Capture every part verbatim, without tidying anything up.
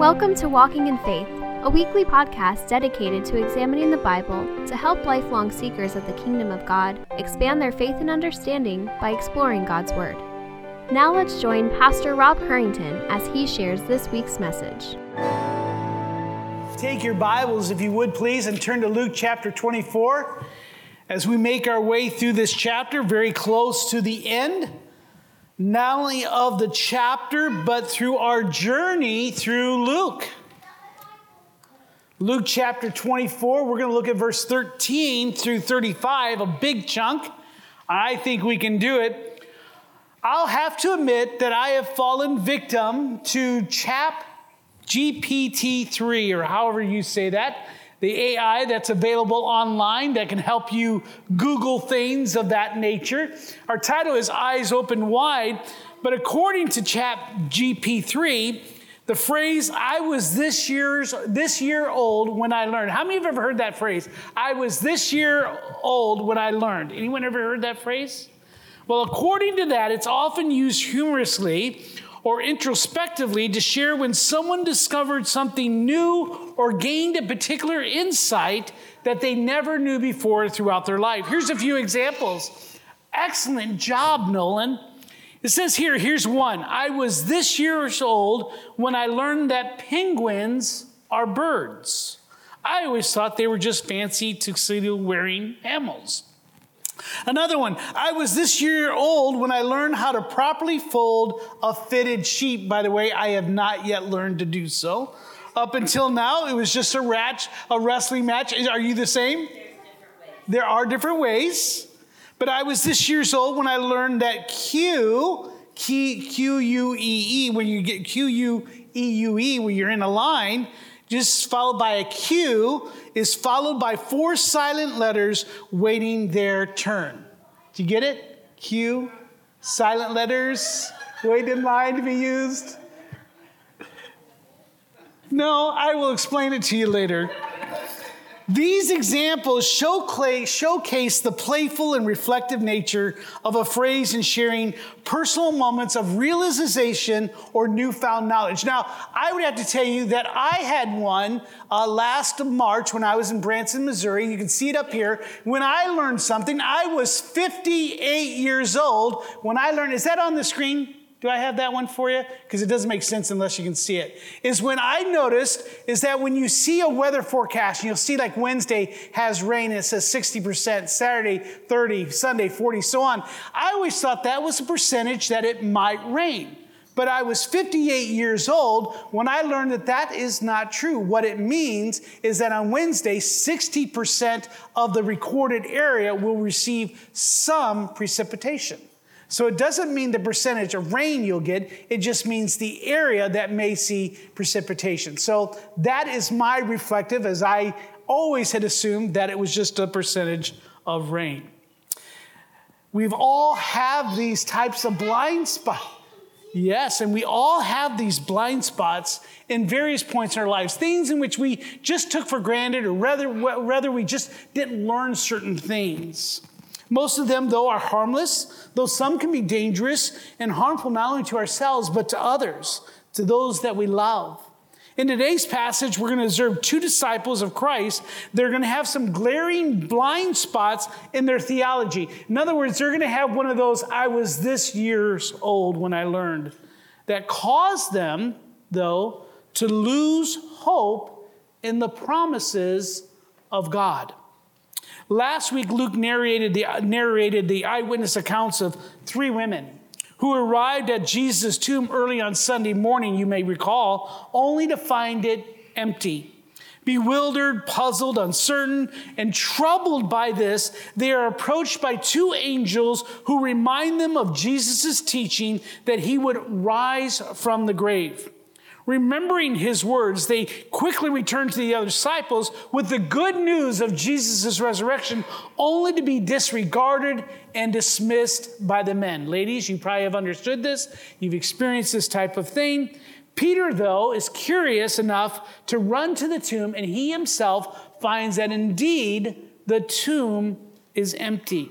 Welcome to Walking in Faith, a weekly podcast dedicated to examining the Bible to help lifelong seekers of the kingdom of God expand their faith and understanding by exploring God's Word. Now let's join Pastor Rob Curington as he shares this week's message. Take your Bibles, if you would please, and turn to Luke chapter twenty-four. As we make our way through this chapter, very close to the end, not only of the chapter, but through our journey through Luke. Luke chapter twenty-four, we're going to look at verse thirteen through thirty-five, a big chunk. I think we can do it. I'll have to admit that I have fallen victim to Chat G P T three, or however you say that, the A I that's available online that can help you Google things of that nature. Our title is Eyes Open Wide, but according to Chat G P T three, the phrase, I was this year's this year old when I learned. How many have ever heard that phrase? I was this year old when I learned. Anyone ever heard that phrase? Well, according to that, it's often used humorously or introspectively to share when someone discovered something new or gained a particular insight that they never knew before throughout their life. Here's a few examples. Excellent job, Nolan. It says here, here's one. I was this year old when I learned that penguins are birds. I always thought they were just fancy tuxedo-wearing mammals. Another one, I was this year old when I learned how to properly fold a fitted sheet. By the way, I have not yet learned to do so. Up until now, it was just a, ratch, a wrestling match. Are you the same? There are different ways. But I was this year old when I learned that Q, Q, Q U E E, when you get Q U E U E, when you're in a line, just followed by a Q, is followed by four silent letters waiting their turn. Do you get it? Q, silent letters, wait in line to be used. No, I will explain it to you later. These examples showcase the playful and reflective nature of a phrase and sharing personal moments of realization or newfound knowledge. Now, I would have to tell you that I had one uh, last March when I was in Branson, Missouri. You can see it up here. When I learned something, I was fifty-eight years old when I learned. Is that on the screen? Do I have that one for you? Because it doesn't make sense unless you can see it. Is when I noticed is that when you see a weather forecast, and you'll see like Wednesday has rain, and it says sixty percent, Saturday thirty, Sunday forty, so on. I always thought that was a percentage that it might rain. But I was fifty-eight years old when I learned that that is not true. What it means is that on Wednesday, sixty percent of the recorded area will receive some precipitation. So it doesn't mean the percentage of rain you'll get. It just means the area that may see precipitation. So that is my reflective, as I always had assumed that it was just a percentage of rain. We've all have these types of blind spots. Yes, and we all have these blind spots in various points in our lives, things in which we just took for granted, or rather, rather we just didn't learn certain things. Most of them, though, are harmless, though some can be dangerous and harmful not only to ourselves, but to others, to those that we love. In today's passage, we're going to observe two disciples of Christ. They're going to have some glaring blind spots in their theology. In other words, they're going to have one of those, I was this year's old when I learned, that caused them, though, to lose hope in the promises of God. Last week, Luke narrated the, narrated the eyewitness accounts of three women who arrived at Jesus' tomb early on Sunday morning, you may recall, only to find it empty. Bewildered, puzzled, uncertain, and troubled by this, they are approached by two angels who remind them of Jesus' teaching that he would rise from the grave. Remembering his words, they quickly returned to the other disciples with the good news of Jesus' resurrection, only to be disregarded and dismissed by the men. Ladies, you probably have understood this. You've experienced this type of thing. Peter, though, is curious enough to run to the tomb, and he himself finds that indeed the tomb is empty.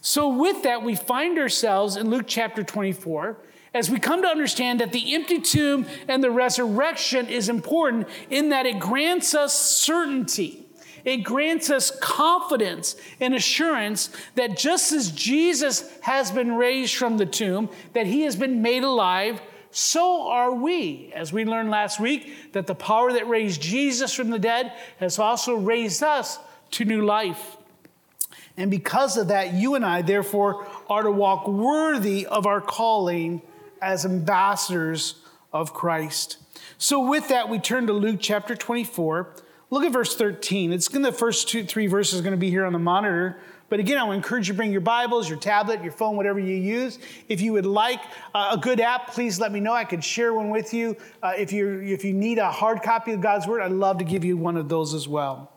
So with that, we find ourselves in Luke chapter twenty-four, as we come to understand that the empty tomb and the resurrection is important in that it grants us certainty. It grants us confidence and assurance that just as Jesus has been raised from the tomb, that he has been made alive, so are we. As we learned last week, that the power that raised Jesus from the dead has also raised us to new life. And because of that, you and I, therefore, are to walk worthy of our calling as ambassadors of Christ. So with that, we turn to Luke chapter twenty-four. Look at verse thirteen. It's going to, the first two, three verses are going to be here on the monitor. But again, I would encourage you to bring your Bibles, your tablet, your phone, whatever you use. If you would like a good app, please let me know. I could share one with you. Uh, if you if you need a hard copy of God's Word, I'd love to give you one of those as well.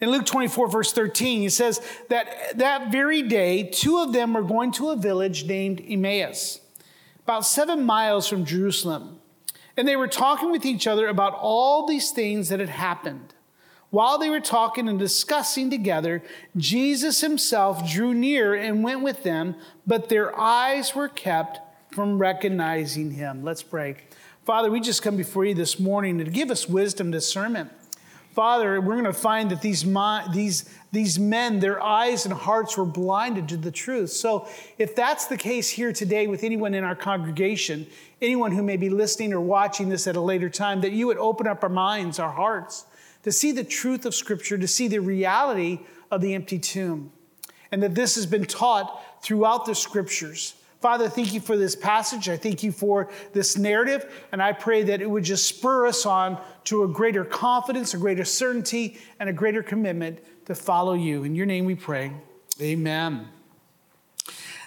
In Luke twenty-four, verse thirteen, he says that that very day, two of them were going to a village named Emmaus, about seven miles from Jerusalem. And they were talking with each other about all these things that had happened. While they were talking and discussing together, Jesus himself drew near and went with them, but their eyes were kept from recognizing him. Let's pray. Father, we just come before you this morning to give us wisdom, discernment. Father, we're going to find that these, these, these men, their eyes and hearts were blinded to the truth. So if that's the case here today with anyone in our congregation, anyone who may be listening or watching this at a later time, that you would open up our minds, our hearts, to see the truth of Scripture, to see the reality of the empty tomb, and that this has been taught throughout the Scriptures. Father, thank you for this passage. I thank you for this narrative. And I pray that it would just spur us on to a greater confidence, a greater certainty, and a greater commitment to follow you. In your name we pray. Amen.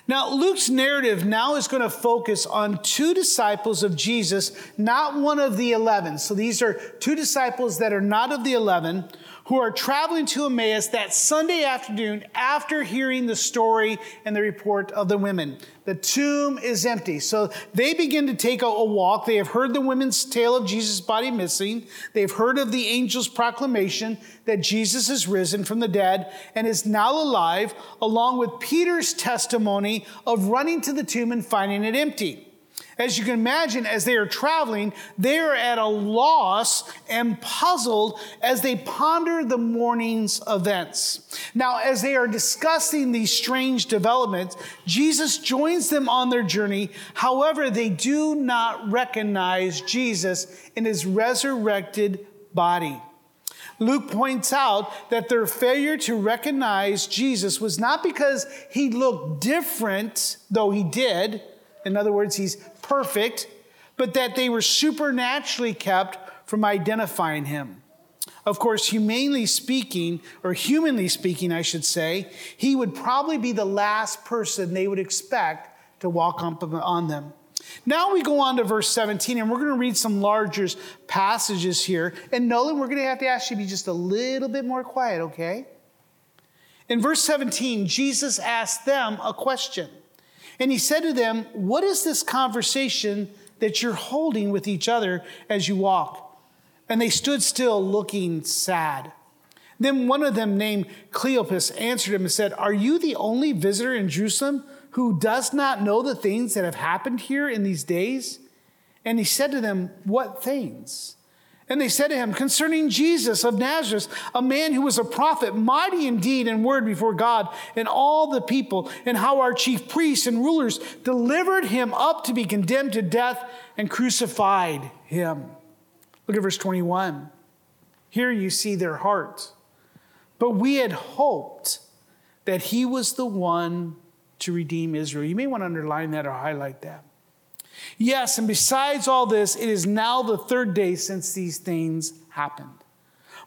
Now, Luke's narrative now is going to focus on two disciples of Jesus, not one of the eleven. So these are two disciples that are not of the eleven, who are traveling to Emmaus that Sunday afternoon after hearing the story and the report of the women. The tomb is empty. So they begin to take a, a walk. They have heard the women's tale of Jesus' body missing. They've heard of the angel's proclamation that Jesus is risen from the dead and is now alive, along with Peter's testimony of running to the tomb and finding it empty. As you can imagine, as they are traveling, they are at a loss and puzzled as they ponder the morning's events. Now, as they are discussing these strange developments, Jesus joins them on their journey. However, they do not recognize Jesus in his resurrected body. Luke points out that their failure to recognize Jesus was not because he looked different, though he did. In other words, he's perfect, but that they were supernaturally kept from identifying him. Of course, humanly speaking, or humanly speaking, I should say, he would probably be the last person they would expect to walk on them. Now we go on to verse seventeen, and we're going to read some larger passages here. And Nolan, we're going to have to ask you to be just a little bit more quiet, okay? In verse seventeen, Jesus asked them a question. And he said to them, "What is this conversation that you're holding with each other as you walk?" And they stood still, looking sad. Then one of them, named Cleopas, answered him and said, "Are you the only visitor in Jerusalem who does not know the things that have happened here in these days?" And he said to them, "What things?" And they said to him, "Concerning Jesus of Nazareth, a man who was a prophet, mighty in deed and word before God and all the people, and how our chief priests and rulers delivered him up to be condemned to death and crucified him." Look at verse twenty-one. Here you see their heart. "But we had hoped that he was the one to redeem Israel." You may want to underline that or highlight that. "Yes, and besides all this, it is now the third day since these things happened.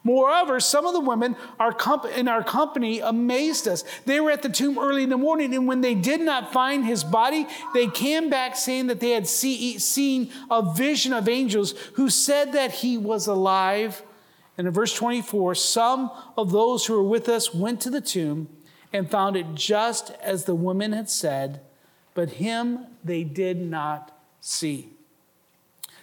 Moreover, some of the women our comp- in our company amazed us. They were at the tomb early in the morning, and when they did not find his body, they came back saying that they had see- seen a vision of angels who said that he was alive." And in verse twenty-four, "Some of those who were with us went to the tomb and found it just as the women had said, but him they did not see."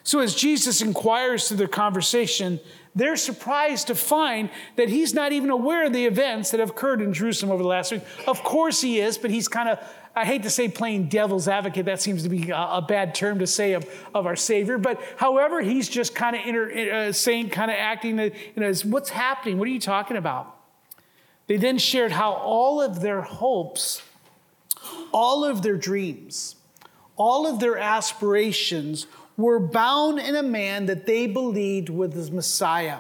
So as Jesus inquires through their conversation, they're surprised to find that he's not even aware of the events that have occurred in Jerusalem over the last week. Of course he is, but he's kind of, I hate to say playing devil's advocate. That seems to be a, a bad term to say of, of our Savior. But however, he's just kind of inter, uh, saying, kind of acting you know, as, what's happening? What are you talking about? They then shared how all of their hopes, all of their dreams, all of their aspirations were bound in a man that they believed was the Messiah,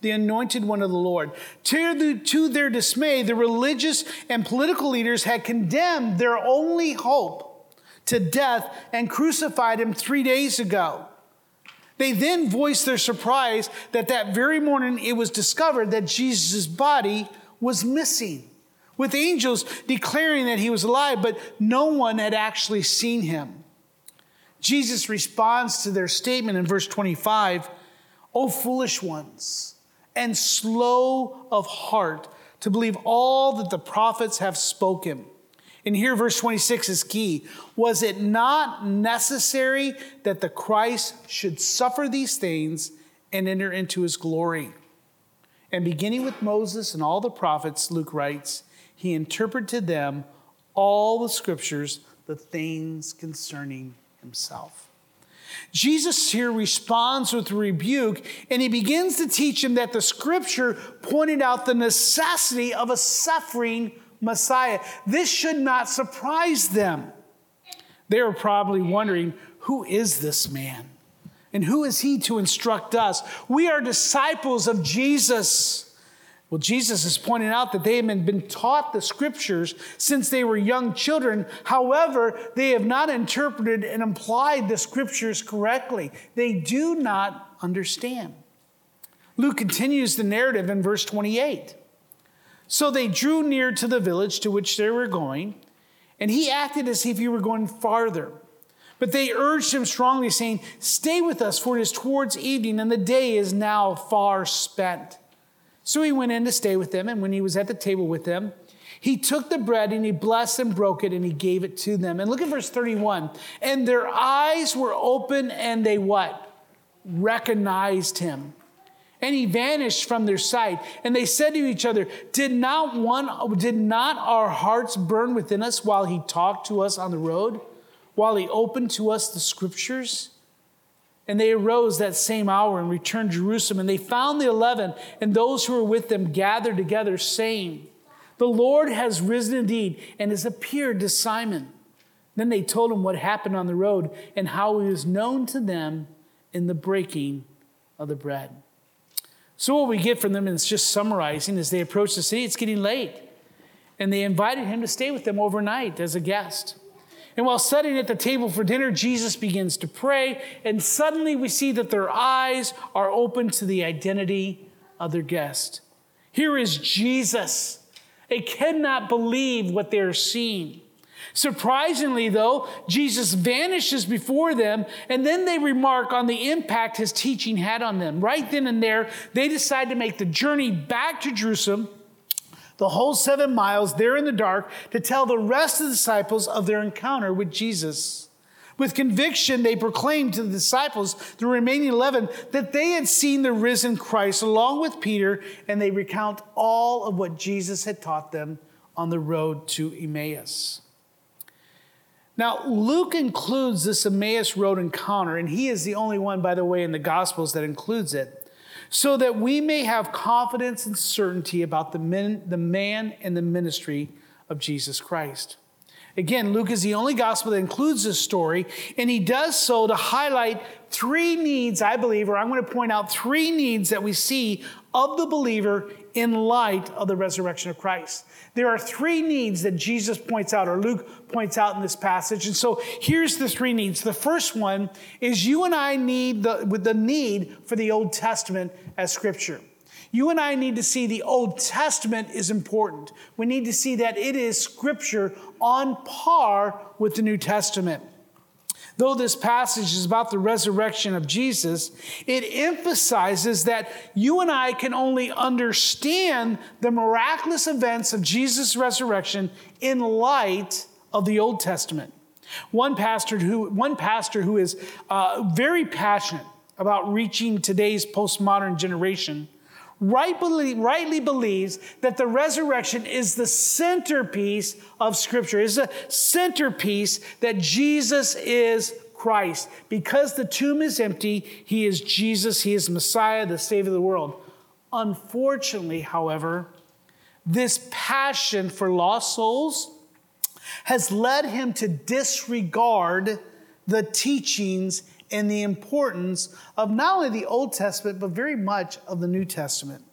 the anointed one of the Lord. To their dismay, the religious and political leaders had condemned their only hope to death and crucified him three days ago. They then voiced their surprise that that very morning it was discovered that Jesus' body was missing, with angels declaring that he was alive, but no one had actually seen him. Jesus responds to their statement in verse twenty-five, "O foolish ones, and slow of heart to believe all that the prophets have spoken." And here verse twenty-six is key. "Was it not necessary that the Christ should suffer these things and enter into his glory? And beginning with Moses and all the prophets," Luke writes, "he interpreted to them all the scriptures, the things concerning himself." Jesus here responds with a rebuke, and he begins to teach him that the scripture pointed out the necessity of a suffering Messiah. This should not surprise them. They were probably wondering, who is this man? And who is he to instruct us? We are disciples of Jesus. Well, Jesus is pointing out that they have been taught the scriptures since they were young children. However, they have not interpreted and applied the scriptures correctly. They do not understand. Luke continues the narrative in verse twenty-eight. "So they drew near to the village to which they were going, and he acted as if he were going farther. But they urged him strongly, saying, 'Stay with us, for it is towards evening, and the day is now far spent.' So he went in to stay with them, and when he was at the table with them, he took the bread and he blessed and broke it and he gave it to them." And look at verse thirty-one. "And their eyes were open and they" what? "Recognized him. And he vanished from their sight. And they said to each other, did not one, did not our hearts burn within us while he talked to us on the road, while he opened to us the scriptures?' And they arose that same hour and returned to Jerusalem. And they found the eleven and those who were with them gathered together, saying, 'The Lord has risen indeed and has appeared to Simon.' Then they told him what happened on the road and how he was known to them in the breaking of the bread." So what we get from them, and it's just summarizing, as they approach the city, it's getting late. And they invited him to stay with them overnight as a guest. And while sitting at the table for dinner, Jesus begins to pray, and suddenly we see that their eyes are open to the identity of their guest. Here is Jesus. They cannot believe what they're seeing. Surprisingly, though, Jesus vanishes before them, and then they remark on the impact his teaching had on them. Right then and there, they decide to make the journey back to Jerusalem, the whole seven miles there in the dark, to tell the rest of the disciples of their encounter with Jesus. With conviction, they proclaimed to the disciples, the remaining eleven, that they had seen the risen Christ along with Peter, and they recount all of what Jesus had taught them on the road to Emmaus. Now, Luke includes this Emmaus road encounter, and he is the only one, by the way, in the Gospels that includes it, so that we may have confidence and certainty about the men, the man and the ministry of Jesus Christ. Again, Luke is the only gospel that includes this story, and he does so to highlight three needs, I believe, or I'm going to point out three needs that we see of the believer in light of the resurrection of Christ. There are three needs that Jesus points out, or Luke points out in this passage. And so here's the three needs. The first one is you and I need the, with the need for the Old Testament as scripture. You and I need to see the Old Testament is important. We need to see that it is scripture on par with the New Testament. Though this passage is about the resurrection of Jesus, it emphasizes that you and I can only understand the miraculous events of Jesus' resurrection in light of the Old Testament. One pastor who, one pastor who is uh, very passionate about reaching today's postmodern generation rightly, rightly believes that the resurrection is the centerpiece of Scripture. It's the centerpiece that Jesus is Christ. Because the tomb is empty, he is Jesus, he is Messiah, the Savior of the world. Unfortunately, however, this passion for lost souls has led him to disregard the teachings and the importance of not only the Old Testament, but very much of the New Testament.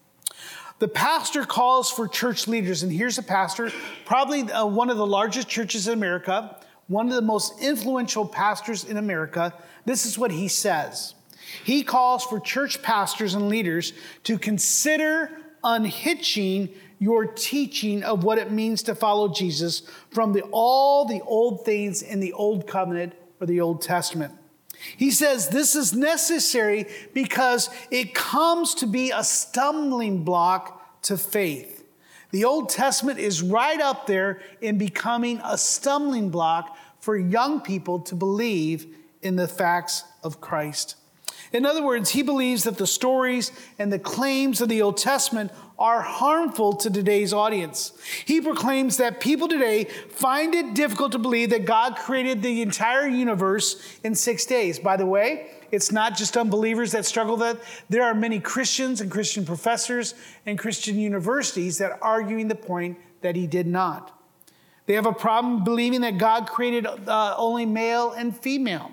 The pastor calls for church leaders, and here's a pastor, probably uh, one of the largest churches in America, one of the most influential pastors in America. This is what he says. He calls for church pastors and leaders to consider unhitching your teaching of what it means to follow Jesus from the, all the old things in the Old Covenant or the Old Testament. He says this is necessary because it comes to be a stumbling block to faith. The Old Testament is right up there in becoming a stumbling block for young people to believe in the facts of Christ. In other words, he believes that the stories and the claims of the Old Testament are harmful to today's audience. He proclaims that people today find it difficult to believe that God created the entire universe in six days. By the way, it's not just unbelievers that struggle with that. There are many Christians and Christian professors and Christian universities that are arguing the point that he did not. They have a problem believing that God created uh, only male and female,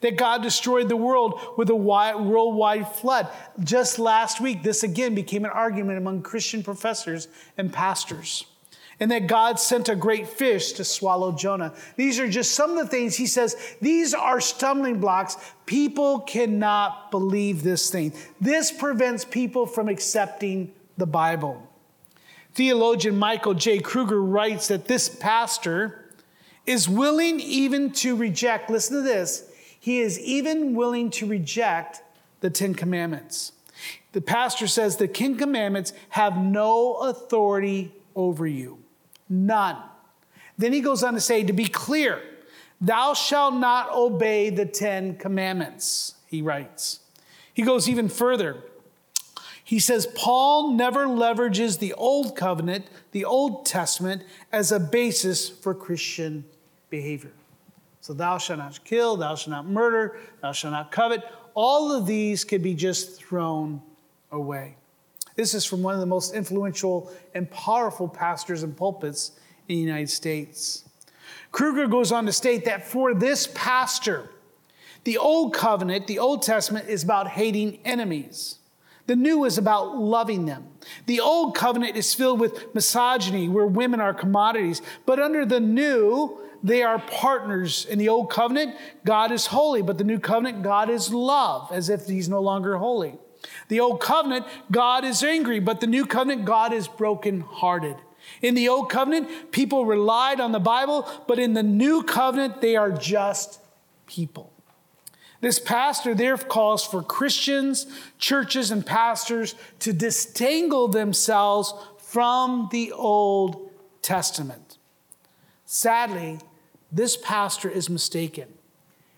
that God destroyed the world with a worldwide flood. Just last week, this again became an argument among Christian professors and pastors. And that God sent a great fish to swallow Jonah. These are just some of the things he says. These are stumbling blocks. People cannot believe this thing. This prevents people from accepting the Bible. Theologian Michael J. Kruger writes that this pastor is willing even to reject, listen to this, he is even willing to reject the Ten Commandments. The pastor says the Ten Commandments have no authority over you. None. Then he goes on to say, to be clear, thou shalt not obey the Ten Commandments, he writes. He goes even further. He says, Paul never leverages the Old Covenant, the Old Testament, as a basis for Christian behavior. So thou shalt not kill, thou shalt not murder, thou shalt not covet. All of these could be just thrown away. This is from one of the most influential and powerful pastors and pulpits in the United States. Kruger goes on to state that for this pastor, the Old Covenant, the Old Testament, is about hating enemies. The new is about loving them. The Old Covenant is filled with misogyny, where women are commodities. But under the new, they are partners. In the Old Covenant, God is holy, but the New Covenant, God is love, as if he's no longer holy. The Old Covenant, God is angry, but the New Covenant, God is brokenhearted. In the Old Covenant, people relied on the Bible, but in the New Covenant, they are just people. This pastor there calls for Christians, churches, and pastors to disentangle themselves from the Old Testament. Sadly, this pastor is mistaken,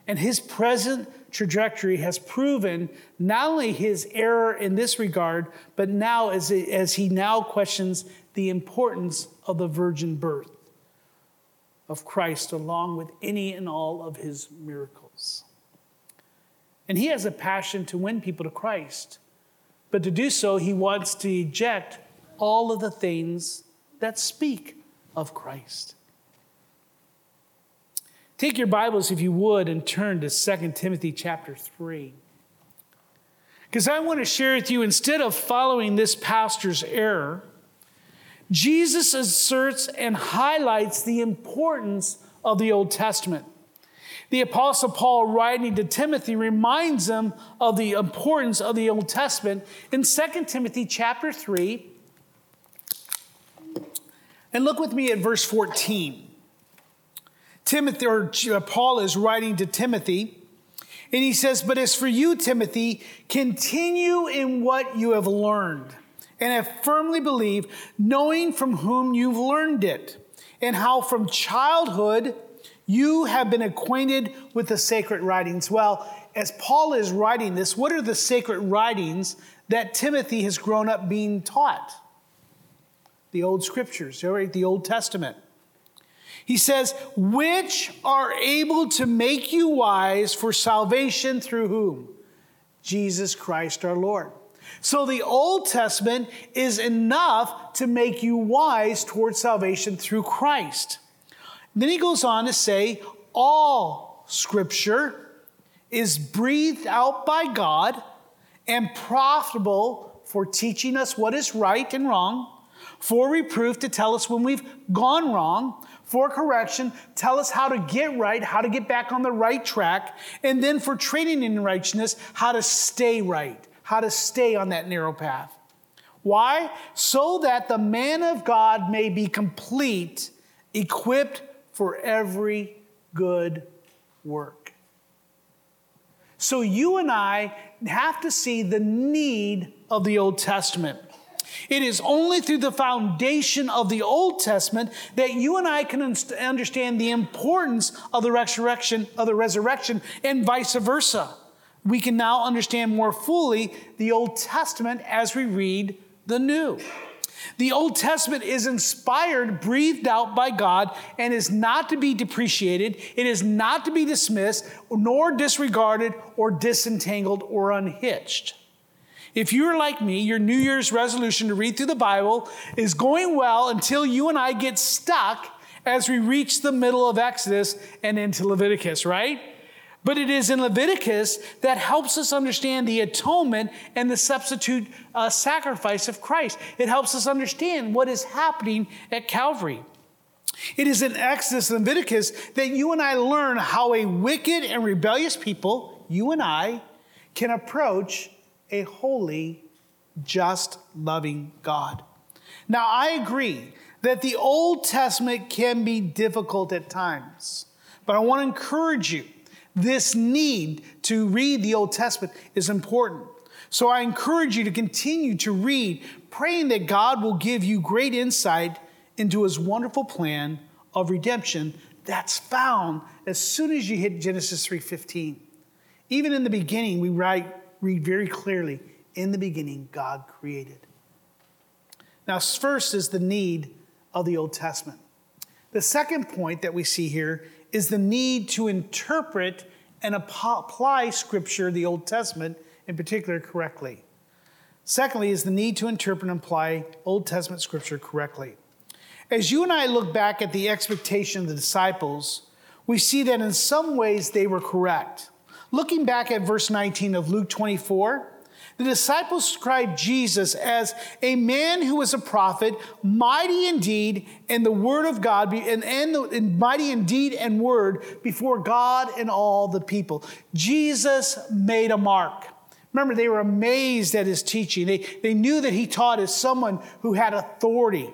and his present trajectory has proven not only his error in this regard, but now as, as he now questions the importance of the virgin birth of Christ along with any and all of his miracles. And he has a passion to win people to Christ. But to do so, he wants to eject all of the things that speak of Christ. Take your Bibles, if you would, and turn to Second Timothy chapter three. Because I want to share with you, instead of following this pastor's error, Jesus asserts and highlights the importance of the Old Testament. The Apostle Paul, writing to Timothy, reminds him of the importance of the Old Testament in Second Timothy chapter three. And look with me at verse fourteen. Timothy, or Paul is writing to Timothy, and he says, "But as for you, Timothy, continue in what you have learned and have firmly believed, knowing from whom you've learned it, and how from childhood You have been acquainted with the sacred writings. Well, as Paul is writing this, what are the sacred writings that Timothy has grown up being taught? The old scriptures, the Old Testament. He says, which are able to make you wise for salvation through whom? Jesus Christ our Lord. So the Old Testament is enough to make you wise towards salvation through Christ. And then he goes on to say, all scripture is breathed out by God and profitable for teaching us what is right and wrong, for reproof to tell us when we've gone wrong, for correction, tell us how to get right, how to get back on the right track, and then for training in righteousness, how to stay right, how to stay on that narrow path. Why? So that the man of God may be complete, equipped for every good work. So you and I have to see the need of the Old Testament. It is only through the foundation of the Old Testament that you and I can understand the importance of the resurrection, of the resurrection, and vice versa. We can now understand more fully the Old Testament as we read the New. The Old Testament is inspired, breathed out by God, and is not to be depreciated. It is not to be dismissed, nor disregarded, or disentangled, or unhitched. If you're like me, your New Year's resolution to read through the Bible is going well until you and I get stuck as we reach the middle of Exodus and into Leviticus, right? But it is in Leviticus that helps us understand the atonement and the substitute uh, sacrifice of Christ. It helps us understand what is happening at Calvary. It is in Exodus and Leviticus that you and I learn how a wicked and rebellious people, you and I, can approach a holy, just, loving God. Now, I agree that the Old Testament can be difficult at times, but I want to encourage you. This need to read the Old Testament is important. So I encourage you to continue to read, praying that God will give you great insight into his wonderful plan of redemption that's found as soon as you hit Genesis three fifteen. Even in the beginning, we write, read very clearly, in the beginning, God created. Now, first is the need of the Old Testament. The second point that we see here is the need to interpret and apply Scripture, the Old Testament in particular, correctly. Secondly is the need to interpret and apply Old Testament Scripture correctly. As you and I look back at the expectation of the disciples, we see that in some ways they were correct. Looking back at verse nineteen of Luke twenty-four, the disciples described Jesus as a man who was a prophet, mighty indeed, and the word of God, and, and, the, and mighty indeed and word before God and all the people. Jesus made a mark. Remember, they were amazed at his teaching. They, they knew that he taught as someone who had authority.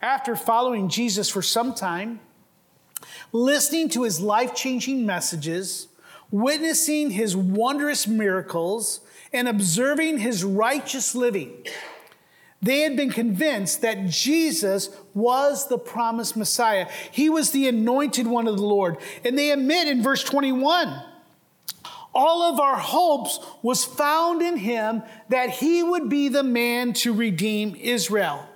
After following Jesus for some time, listening to his life-changing messages, witnessing his wondrous miracles, and observing his righteous living, they had been convinced that Jesus was the promised Messiah. He was the anointed one of the Lord. And they admit in verse twenty-one, all of our hopes was found in him that he would be the man to redeem Israel.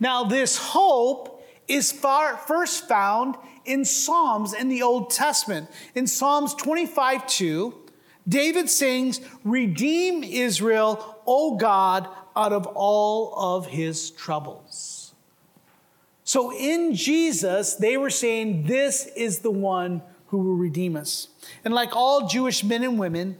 Now this hope is far first found in Psalms in the Old Testament. In Psalms twenty-five two, David sings, "Redeem Israel, O God, out of all of his troubles." So in Jesus, they were saying, this is the one who will redeem us. And like all Jewish men and women,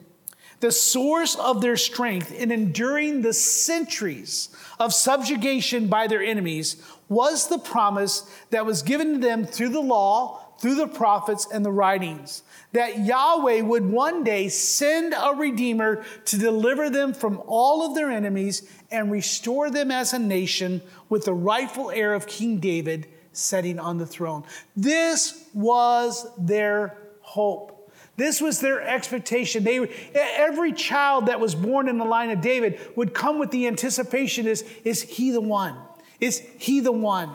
the source of their strength in enduring the centuries of subjugation by their enemies was the promise that was given to them through the law, through the prophets and the writings, that Yahweh would one day send a Redeemer to deliver them from all of their enemies and restore them as a nation with the rightful heir of King David sitting on the throne. This was their hope. This was their expectation. They, every child that was born in the line of David would come with the anticipation, is, is he the one? Is he the one?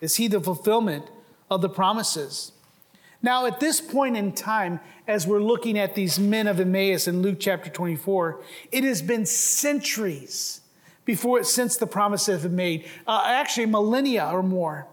Is he the fulfillment of the promises? Now, at this point in time, as we're looking at these men of Emmaus in Luke chapter twenty-four, it has been centuries before since the promises have been made, uh, actually millennia or more.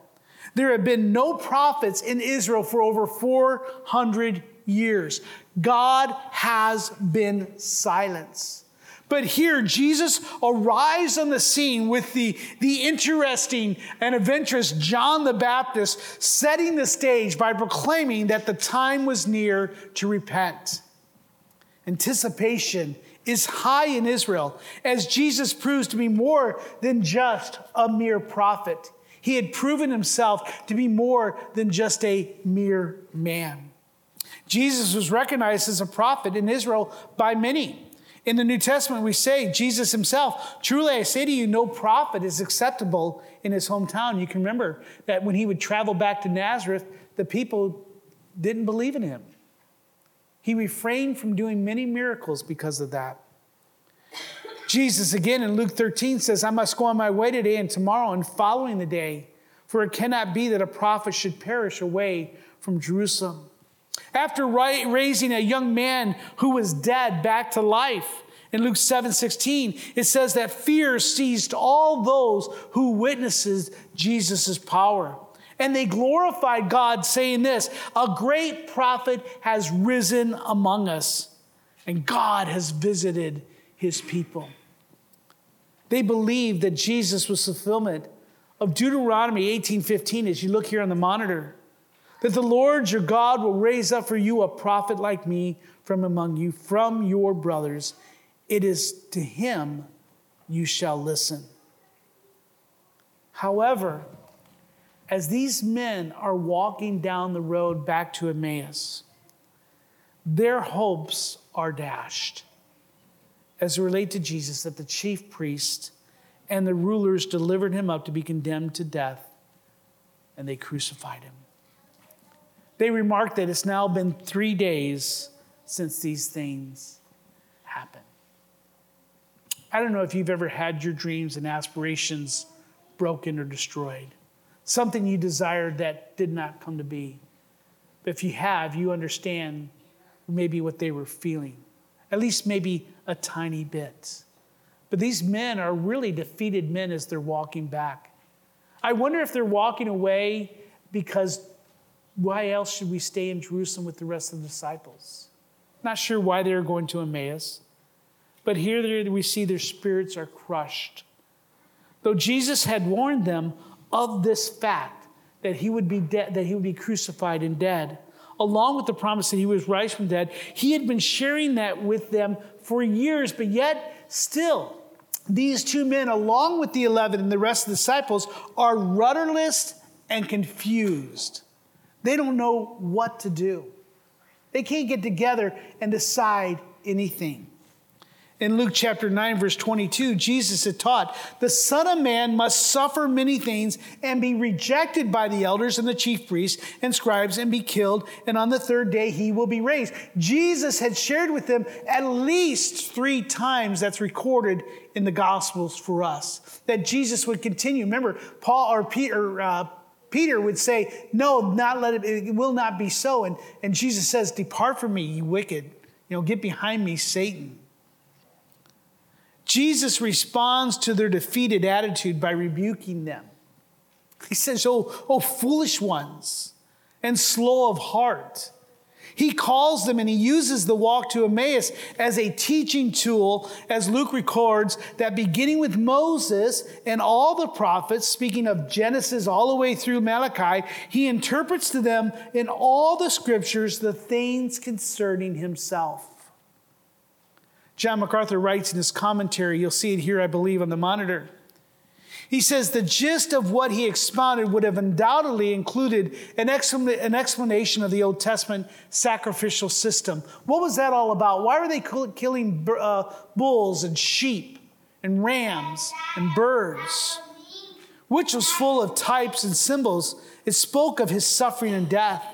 There have been no prophets in Israel for over four hundred years. God has been silenced. But here, Jesus arrives on the scene with the, the interesting and adventurous John the Baptist, setting the stage by proclaiming that the time was near to repent. Anticipation is high in Israel, as Jesus proves to be more than just a mere prophet. He had proven himself to be more than just a mere man. Jesus was recognized as a prophet in Israel by many. In the New Testament, we say, Jesus himself, truly I say to you, no prophet is acceptable in his hometown. You can remember that when he would travel back to Nazareth, the people didn't believe in him. He refrained from doing many miracles because of that. Jesus, again, in Luke thirteen says, I must go on my way today and tomorrow and following the day, for it cannot be that a prophet should perish away from Jerusalem. After raising a young man who was dead back to life, in Luke seven sixteen, it says that fear seized all those who witnesses Jesus' power. And they glorified God, saying this, a great prophet has risen among us, and God has visited his people. They believed that Jesus was fulfillment of Deuteronomy eighteen fifteen, as you look here on the monitor, that the Lord your God will raise up for you a prophet like me from among you, from your brothers. It is to him you shall listen. However, as these men are walking down the road back to Emmaus, their hopes are dashed as they relate to Jesus, that the chief priests and the rulers delivered him up to be condemned to death, and they crucified him. They remarked that it's now been three days since these things happened. I don't know if you've ever had your dreams and aspirations broken or destroyed, something you desired that did not come to be. But if you have, you understand maybe what they were feeling, at least maybe a tiny bit. But these men are really defeated men as they're walking back. I wonder if they're walking away because why else should we stay in Jerusalem with the rest of the disciples? Not sure why they're going to Emmaus, but here we see their spirits are crushed. Though Jesus had warned them of this fact, that he would be de- that he would be crucified and dead, along with the promise that he would rise from the dead, he had been sharing that with them for years, but yet still, these two men, along with the eleven and the rest of the disciples, are rudderless and confused. They don't know what to do. They can't get together and decide anything. In Luke chapter nine, verse twenty-two, Jesus had taught, the Son of Man must suffer many things and be rejected by the elders and the chief priests and scribes and be killed, and on the third day he will be raised. Jesus had shared with them at least three times, that's recorded in the Gospels for us, that Jesus would continue. Remember, Paul or Peter... Uh, Peter would say, no, not let it, it will not be so. And, and Jesus says, depart from me, you wicked. You know, get behind me, Satan. Jesus responds to their defeated attitude by rebuking them. He says, oh, oh, foolish ones and slow of heart. He calls them and he uses the walk to Emmaus as a teaching tool, as Luke records, that beginning with Moses and all the prophets, speaking of Genesis all the way through Malachi, he interprets to them in all the scriptures the things concerning himself. John MacArthur writes in his commentary, you'll see it here, I believe, on the monitor. He says the gist of what he expounded would have undoubtedly included an explanation of the Old Testament sacrificial system. What was that all about? Why were they killing bulls and sheep and rams and birds? Which was full of types and symbols. It spoke of his suffering and death.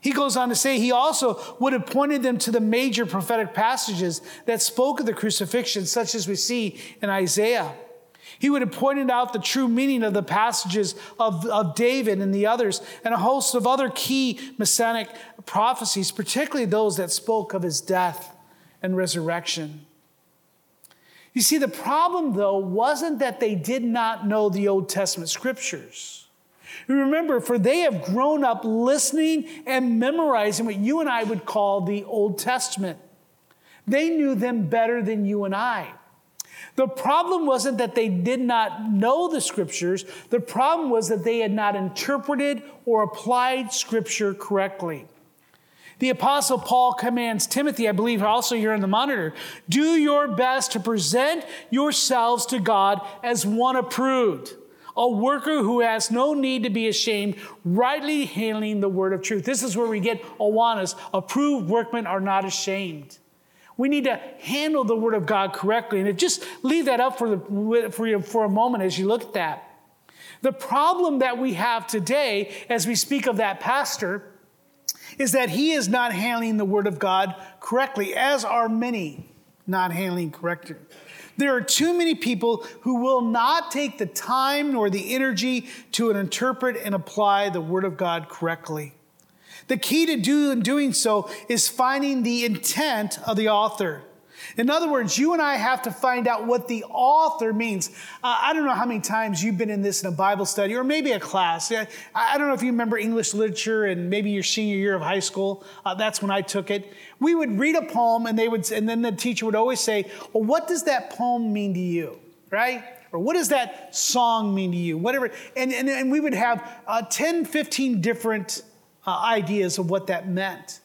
He goes on to say he also would have pointed them to the major prophetic passages that spoke of the crucifixion, such as we see in Isaiah. He would have pointed out the true meaning of the passages of, of David and the others, and a host of other key messianic prophecies, particularly those that spoke of his death and resurrection. You see, the problem, though, wasn't that they did not know the Old Testament scriptures. Remember, for they have grown up listening and memorizing what you and I would call the Old Testament. They knew them better than you and I. The problem wasn't that they did not know the scriptures. The problem was that they had not interpreted or applied scripture correctly. The Apostle Paul commands Timothy, I believe also here in the monitor, do your best to present yourselves to God as one approved, a worker who has no need to be ashamed, rightly handling the word of truth. This is where we get Awanas, approved workmen are not ashamed. We need to handle the word of God correctly. And just leave that up for, the, for, you for a moment as you look at that. The problem that we have today, as we speak of that pastor, is that he is not handling the word of God correctly, as are many not handling correctly. There are too many people who will not take the time nor the energy to interpret and apply the word of God correctly. The key to do in doing so is finding the intent of the author. In other words, you and I have to find out what the author means. Uh, I don't know how many times you've been in this in a Bible study or maybe a class. I, I don't know if you remember English literature and maybe your senior year of high school. Uh, that's when I took it. We would read a poem and they would, and then the teacher would always say, well, what does that poem mean to you, right? Or what does that song mean to you? Whatever. And, and, and we would have uh, ten, fifteen different Uh, ideas of what that meant.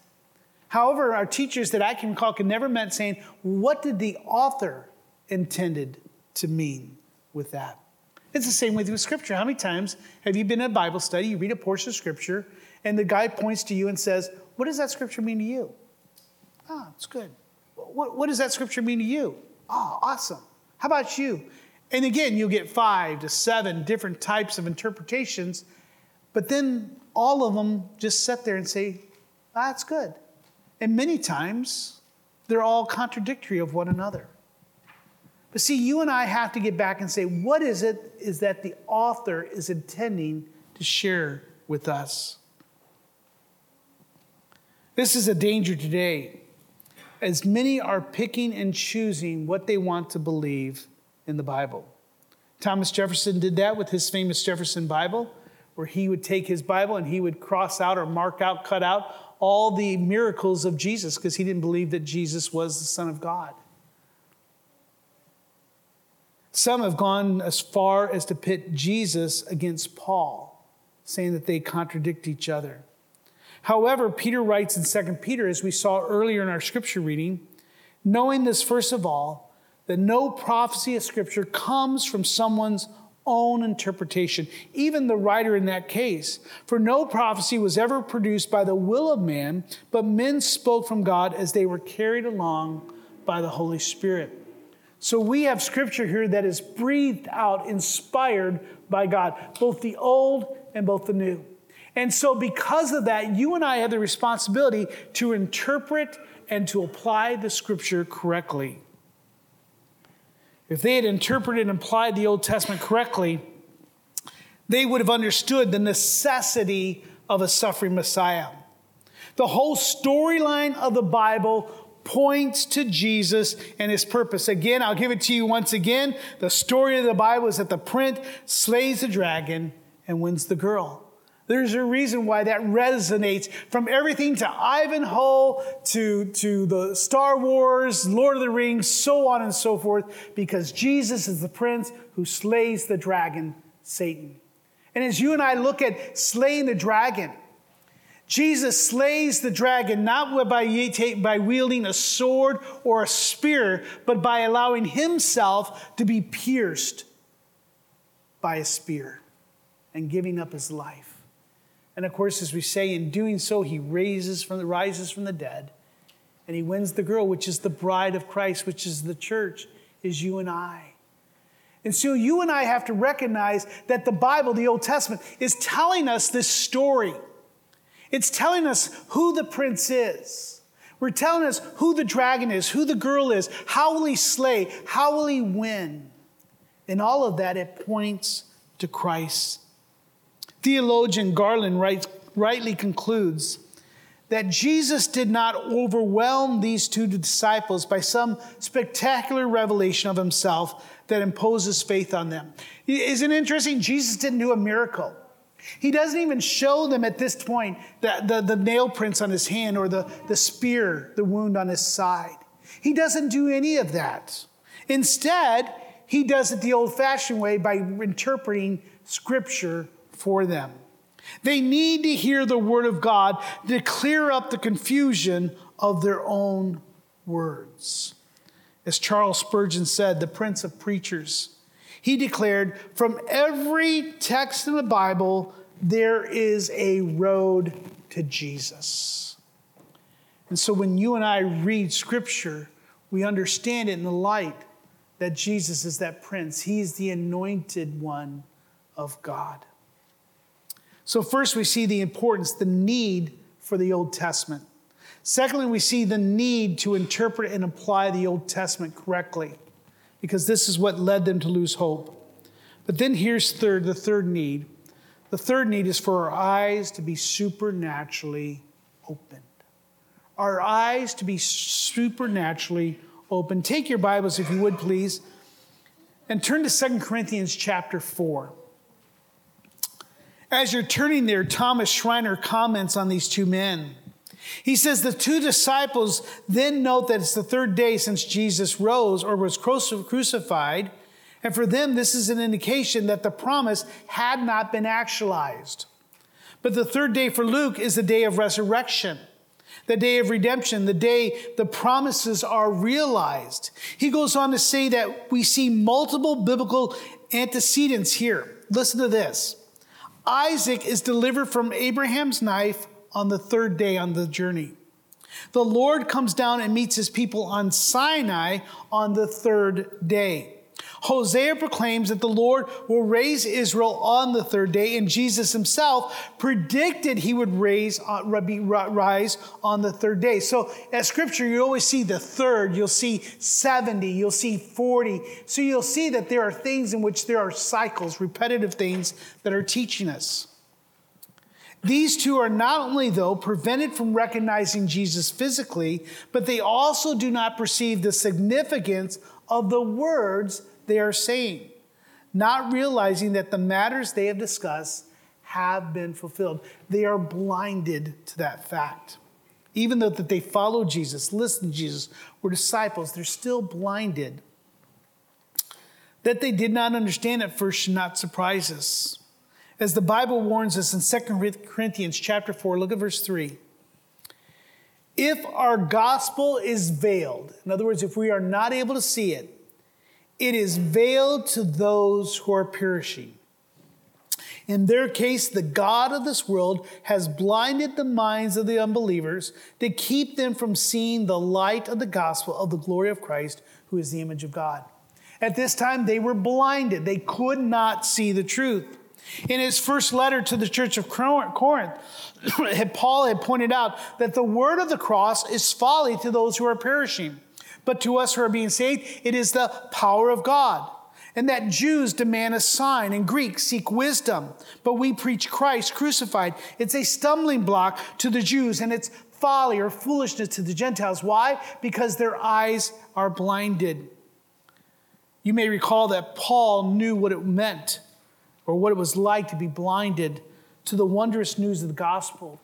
However, our teachers that I can recall can never meant saying, what did the author intended to mean with that? It's the same with scripture. How many times have you been in a Bible study, you read a portion of scripture, and the guy points to you and says, what does that scripture mean to you? Ah, oh, it's good. What, what does that scripture mean to you? Ah, oh, awesome. How about you? And again, you'll get five to seven different types of interpretations, but then all of them just sit there and say, ah, that's good. And many times, they're all contradictory of one another. But see, you and I have to get back and say, what is it is that the author is intending to share with us? This is a danger today, as many are picking and choosing what they want to believe in the Bible. Thomas Jefferson did that with his famous Jefferson Bible, where he would take his Bible and he would cross out or mark out, cut out all the miracles of Jesus because he didn't believe that Jesus was the Son of God. Some have gone as far as to pit Jesus against Paul, saying that they contradict each other. However, Peter writes in Second Peter, as we saw earlier in our scripture reading, knowing this first of all, that no prophecy of scripture comes from someone's own interpretation, even the writer in that case. For no prophecy was ever produced by the will of man, but men spoke from God as they were carried along by the Holy Spirit. So we have scripture here that is breathed out, inspired by God, both the old and both the new. And so because of that, you and I have the responsibility to interpret and to apply the scripture correctly. If they had interpreted and applied the Old Testament correctly, they would have understood the necessity of a suffering Messiah. The whole storyline of the Bible points to Jesus and his purpose. Again, I'll give it to you once again. The story of the Bible is that the prince slays the dragon and wins the girl. There's a reason why that resonates from everything to Ivanhoe, to, to the Star Wars, Lord of the Rings, so on and so forth, because Jesus is the prince who slays the dragon, Satan. And as you and I look at slaying the dragon, Jesus slays the dragon not by, by wielding a sword or a spear, but by allowing himself to be pierced by a spear and giving up his life. And of course, as we say, in doing so, he raises from the, rises from the dead, and he wins the girl, which is the bride of Christ, which is the church, is you and I. And so you and I have to recognize that the Bible, the Old Testament, is telling us this story. It's telling us who the prince is. We're telling us who the dragon is, who the girl is, how will he slay, how will he win. In all of that, it points to Christ. Theologian Garland writes, rightly concludes that Jesus did not overwhelm these two disciples by some spectacular revelation of himself that imposes faith on them. Isn't it interesting? Jesus didn't do a miracle. He doesn't even show them at this point the, the, the nail prints on his hand or the, the spear, the wound on his side. He doesn't do any of that. Instead, he does it the old-fashioned way by interpreting Scripture for them. They need to hear the word of God to clear up the confusion of their own words. As Charles Spurgeon said, the Prince of Preachers, he declared, "From every text in the Bible, there is a road to Jesus." And so when you and I read Scripture, we understand it in the light that Jesus is that Prince. He is the anointed one of God. So first, we see the importance, the need for the Old Testament. Secondly, we see the need to interpret and apply the Old Testament correctly, because this is what led them to lose hope. But then here's third, the third need. The third need is for our eyes to be supernaturally opened. Our eyes to be supernaturally opened. Take your Bibles, if you would, please, and turn to Second Corinthians chapter four. As you're turning there, Thomas Schreiner comments on these two men. He says, the two disciples then note that it's the third day since Jesus rose or was crucified. And for them, this is an indication that the promise had not been actualized. But the third day for Luke is the day of resurrection, the day of redemption, the day the promises are realized. He goes on to say that we see multiple biblical antecedents here. Listen to this. Isaac is delivered from Abraham's knife on the third day on the journey. The Lord comes down and meets his people on Sinai on the third day. Hosea proclaims that the Lord will raise Israel on the third day, and Jesus himself predicted he would raise, uh, rise on the third day. So at Scripture, you always see the third, you'll see seventy, you'll see forty. So you'll see that there are things in which there are cycles, repetitive things that are teaching us. These two are not only, though, prevented from recognizing Jesus physically, but they also do not perceive the significance of the words they are saying, not realizing that the matters they have discussed have been fulfilled. They are blinded to that fact. Even though that they follow Jesus, listen to Jesus, were disciples, they're still blinded. That they did not understand at first should not surprise us. As the Bible warns us in Second Corinthians chapter four, look at verse three. If our gospel is veiled, in other words, if we are not able to see it, it is veiled to those who are perishing. In their case, the God of this world has blinded the minds of the unbelievers to keep them from seeing the light of the gospel of the glory of Christ, who is the image of God. At this time, they were blinded. They could not see the truth. In his first letter to the church of Corinth, Paul had pointed out that the word of the cross is folly to those who are perishing, but to us who are being saved, it is the power of God. And that Jews demand a sign and Greeks seek wisdom, but we preach Christ crucified. It's a stumbling block to the Jews, and it's folly or foolishness to the Gentiles. Why? Because their eyes are blinded. You may recall that Paul knew what it meant, or what it was like to be blinded to the wondrous news of the gospel.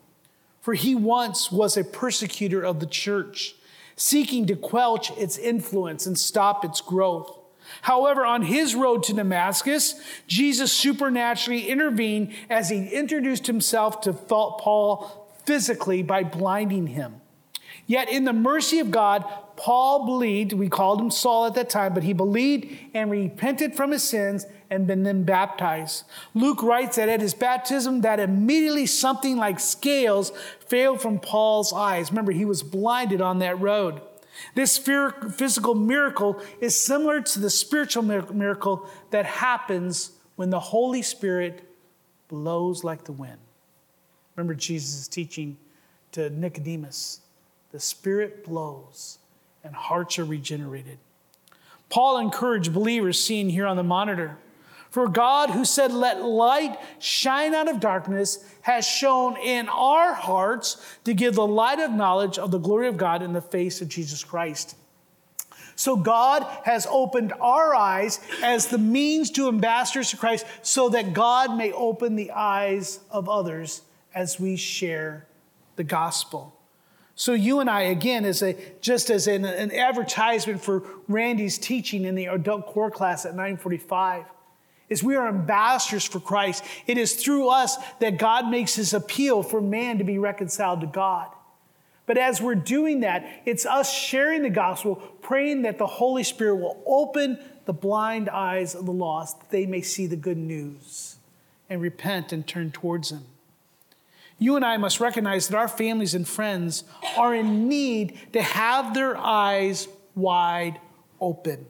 For he once was a persecutor of the church, seeking to quell its influence and stop its growth. However, on his road to Damascus, Jesus supernaturally intervened as he introduced himself to Paul physically by blinding him. Yet in the mercy of God, Paul believed, we called him Saul at that time, but he believed and repented from his sins and been then baptized. Luke writes that at his baptism, that immediately something like scales fell from Paul's eyes. Remember, he was blinded on that road. This physical miracle is similar to the spiritual miracle that happens when the Holy Spirit blows like the wind. Remember Jesus' teaching to Nicodemus, the Spirit blows and hearts are regenerated. Paul encouraged believers, seen here on the monitor. For God, who said, "Let light shine out of darkness," has shone in our hearts to give the light of knowledge of the glory of God in the face of Jesus Christ. So God has opened our eyes as the means to ambassadors to Christ so that God may open the eyes of others as we share the gospel. So you and I, again, as a just as an, an advertisement for Randy's teaching in the adult core class at nine forty-five, is we are ambassadors for Christ. It is through us that God makes his appeal for man to be reconciled to God. But as we're doing that, it's us sharing the gospel, praying that the Holy Spirit will open the blind eyes of the lost, that they may see the good news and repent and turn towards him. You and I must recognize that our families and friends are in need to have their eyes wide open.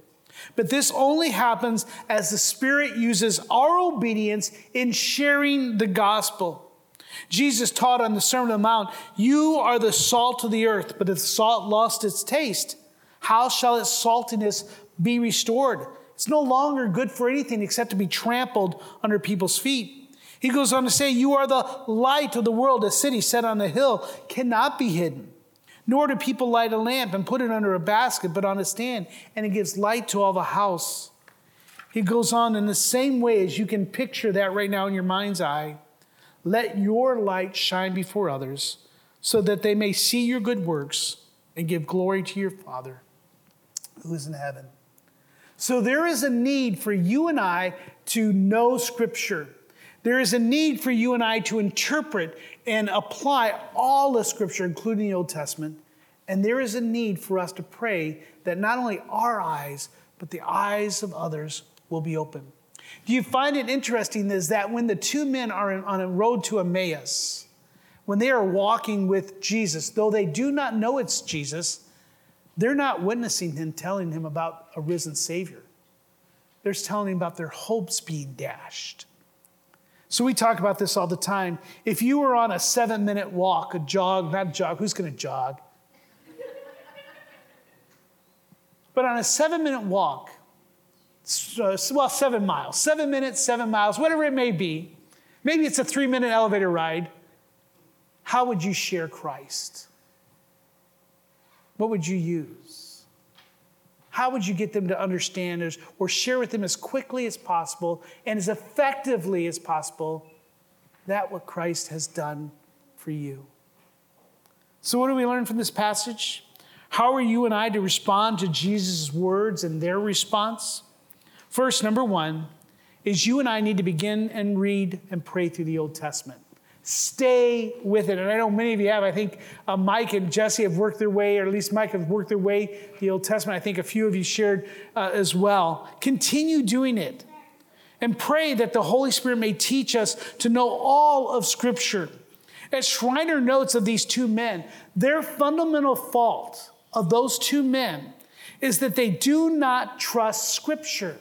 But this only happens as the Spirit uses our obedience in sharing the gospel. Jesus taught on the Sermon on the Mount, "You are the salt of the earth, but if salt lost its taste, how shall its saltiness be restored? It's no longer good for anything except to be trampled under people's feet." He goes on to say, "You are the light of the world. A city set on a hill cannot be hidden. Nor do people light a lamp and put it under a basket, but on a stand, and it gives light to all the house." He goes on in the same way as you can picture that right now in your mind's eye. "Let your light shine before others so that they may see your good works and give glory to your Father who is in heaven." So there is a need for you and I to know Scripture. There is a need for you and I to interpret and apply all of Scripture, including the Old Testament. And there is a need for us to pray that not only our eyes, but the eyes of others will be open. Do you find it interesting is that when the two men are on a road to Emmaus, when they are walking with Jesus, though they do not know it's Jesus, they're not witnessing him, telling him about a risen Savior. They're telling him about their hopes being dashed. So we talk about this all the time. If you were on a seven-minute walk, a jog, not a jog, who's going to jog? But on a seven-minute walk, well, seven miles, seven minutes, seven miles, whatever it may be, maybe it's a three-minute elevator ride, how would you share Christ? What would you use? How would you get them to understand or share with them as quickly as possible and as effectively as possible that what Christ has done for you? So what do we learn from this passage? How are you and I to respond to Jesus' words and their response? First, number one, is you and I need to begin and read and pray through the Old Testament. Stay with it. And I know many of you have. I think uh, Mike and Jesse have worked their way, or at least Mike have worked their way, the Old Testament. I think a few of you shared uh, as well. Continue doing it. And pray that the Holy Spirit may teach us to know all of Scripture. As Schreiner notes of these two men, their fundamental fault of those two men is that they do not trust Scripture.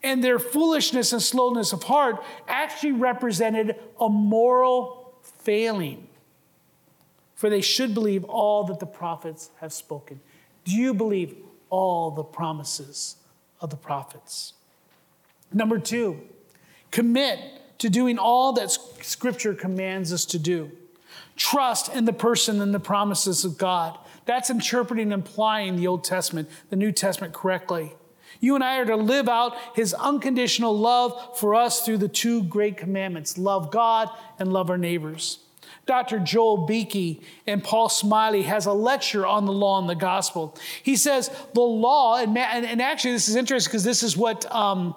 And their foolishness and slowness of heart actually represented a moral failing. For they should believe all that the prophets have spoken. Do you believe all the promises of the prophets? Number two, commit to doing all that Scripture commands us to do. Trust in the person and the promises of God. That's interpreting and applying the Old Testament, the New Testament correctly. You and I are to live out his unconditional love for us through the two great commandments, love God and love our neighbors. Doctor Joel Beakey and Paul Smiley has a lecture on the law and the gospel. He says the law, and, and actually this is interesting because this is what, um,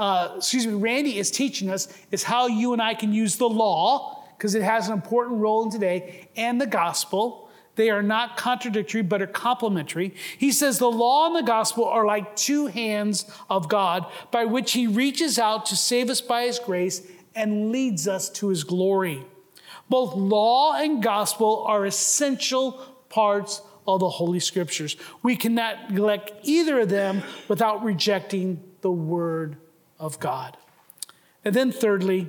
uh, excuse me, Randy is teaching us, is how you and I can use the law, because it has an important role in today, and the gospel. They are not contradictory, but are complementary. He says the law and the gospel are like two hands of God by which he reaches out to save us by his grace and leads us to his glory. Both law and gospel are essential parts of the Holy Scriptures. We cannot neglect either of them without rejecting the word of God. And then thirdly,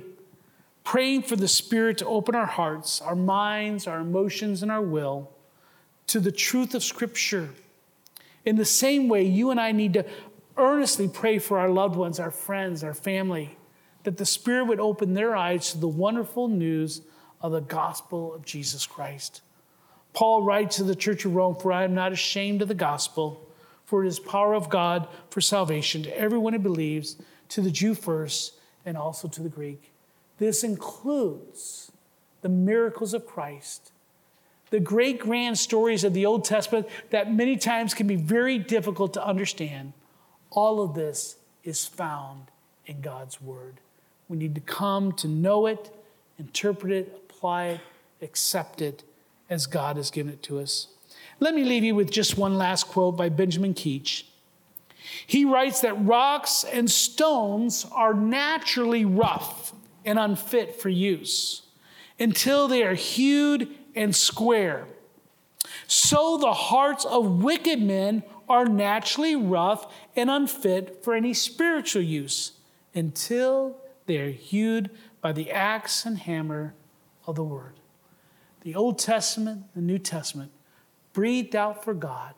praying for the Spirit to open our hearts, our minds, our emotions, and our will to the truth of Scripture. In the same way, you and I need to earnestly pray for our loved ones, our friends, our family, that the Spirit would open their eyes to the wonderful news of the gospel of Jesus Christ. Paul writes to the church of Rome, "For I am not ashamed of the gospel, for it is power of God for salvation to everyone who believes, to the Jew first and also to the Greek." This includes the miracles of Christ, the great grand stories of the Old Testament that many times can be very difficult to understand. All of this is found in God's word. We need to come to know it, interpret it, apply it, accept it as God has given it to us. Let me leave you with just one last quote by Benjamin Keach. He writes that rocks and stones are naturally rough and unfit for use until they are hewed and square. So the hearts of wicked men are naturally rough and unfit for any spiritual use until they are hewed by the axe and hammer of the word. The Old Testament, the New Testament, breathed out for God.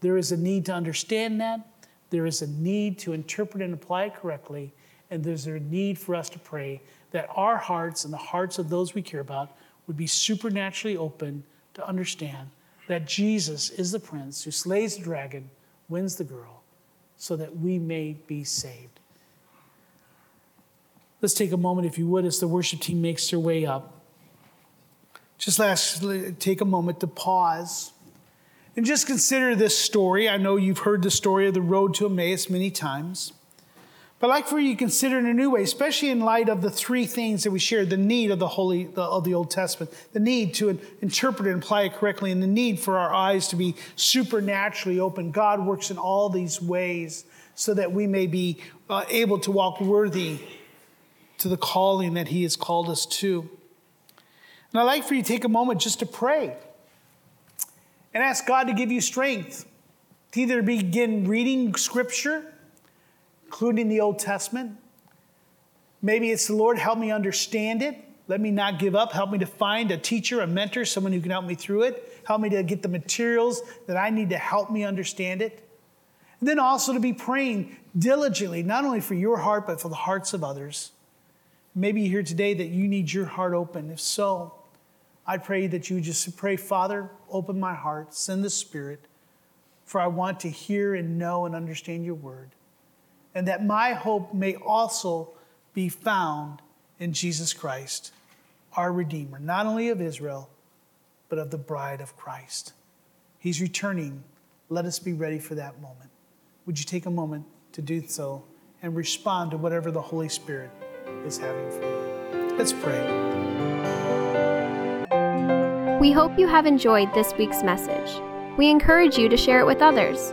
There is a need to understand that. There is a need to interpret and apply it correctly. And there's a need for us to pray that our hearts and the hearts of those we care about would be supernaturally open to understand that Jesus is the Prince who slays the dragon, wins the girl, so that we may be saved. Let's take a moment, if you would, as the worship team makes their way up. Just lastly, take a moment to pause and just consider this story. I know you've heard the story of the road to Emmaus many times, but I'd like for you to consider in a new way, especially in light of the three things that we shared: the need of the Holy the, of the Old Testament, the need to interpret and apply it correctly, and the need for our eyes to be supernaturally open. God works in all these ways so that we may be uh, able to walk worthy to the calling that He has called us to. And I'd like for you to take a moment just to pray and ask God to give you strength to either begin reading Scripture, including the Old Testament. Maybe it's the Lord, help me understand it. Let me not give up. Help me to find a teacher, a mentor, someone who can help me through it. Help me to get the materials that I need to help me understand it. And then also to be praying diligently, not only for your heart, but for the hearts of others. Maybe you're here today that you need your heart open. If so, I pray that you just pray, Father, open my heart, send the Spirit, for I want to hear and know and understand your word, and that my hope may also be found in Jesus Christ, our Redeemer, not only of Israel, but of the bride of Christ. He's returning. Let us be ready for that moment. Would you take a moment to do so and respond to whatever the Holy Spirit is having for you? Let's pray. We hope you have enjoyed this week's message. We encourage you to share it with others.